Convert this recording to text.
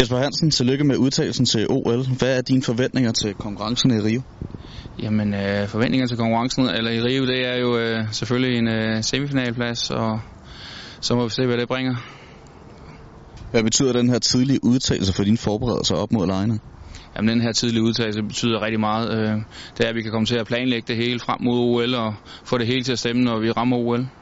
Jesper Hansen, tillykke med udtagelsen til OL. Hvad er dine forventninger til konkurrencen i Rio? Jamen, forventninger til konkurrencen eller i Rio, det er jo selvfølgelig en semifinalplads, og så må vi se, hvad det bringer. Hvad betyder den her tidlige udtalelse for dine forberedelser op mod legene? Jamen, den her tidlige udtalelse betyder rigtig meget. Det er, at vi kan komme til at planlægge det hele frem mod OL og få det hele til at stemme, når vi rammer OL.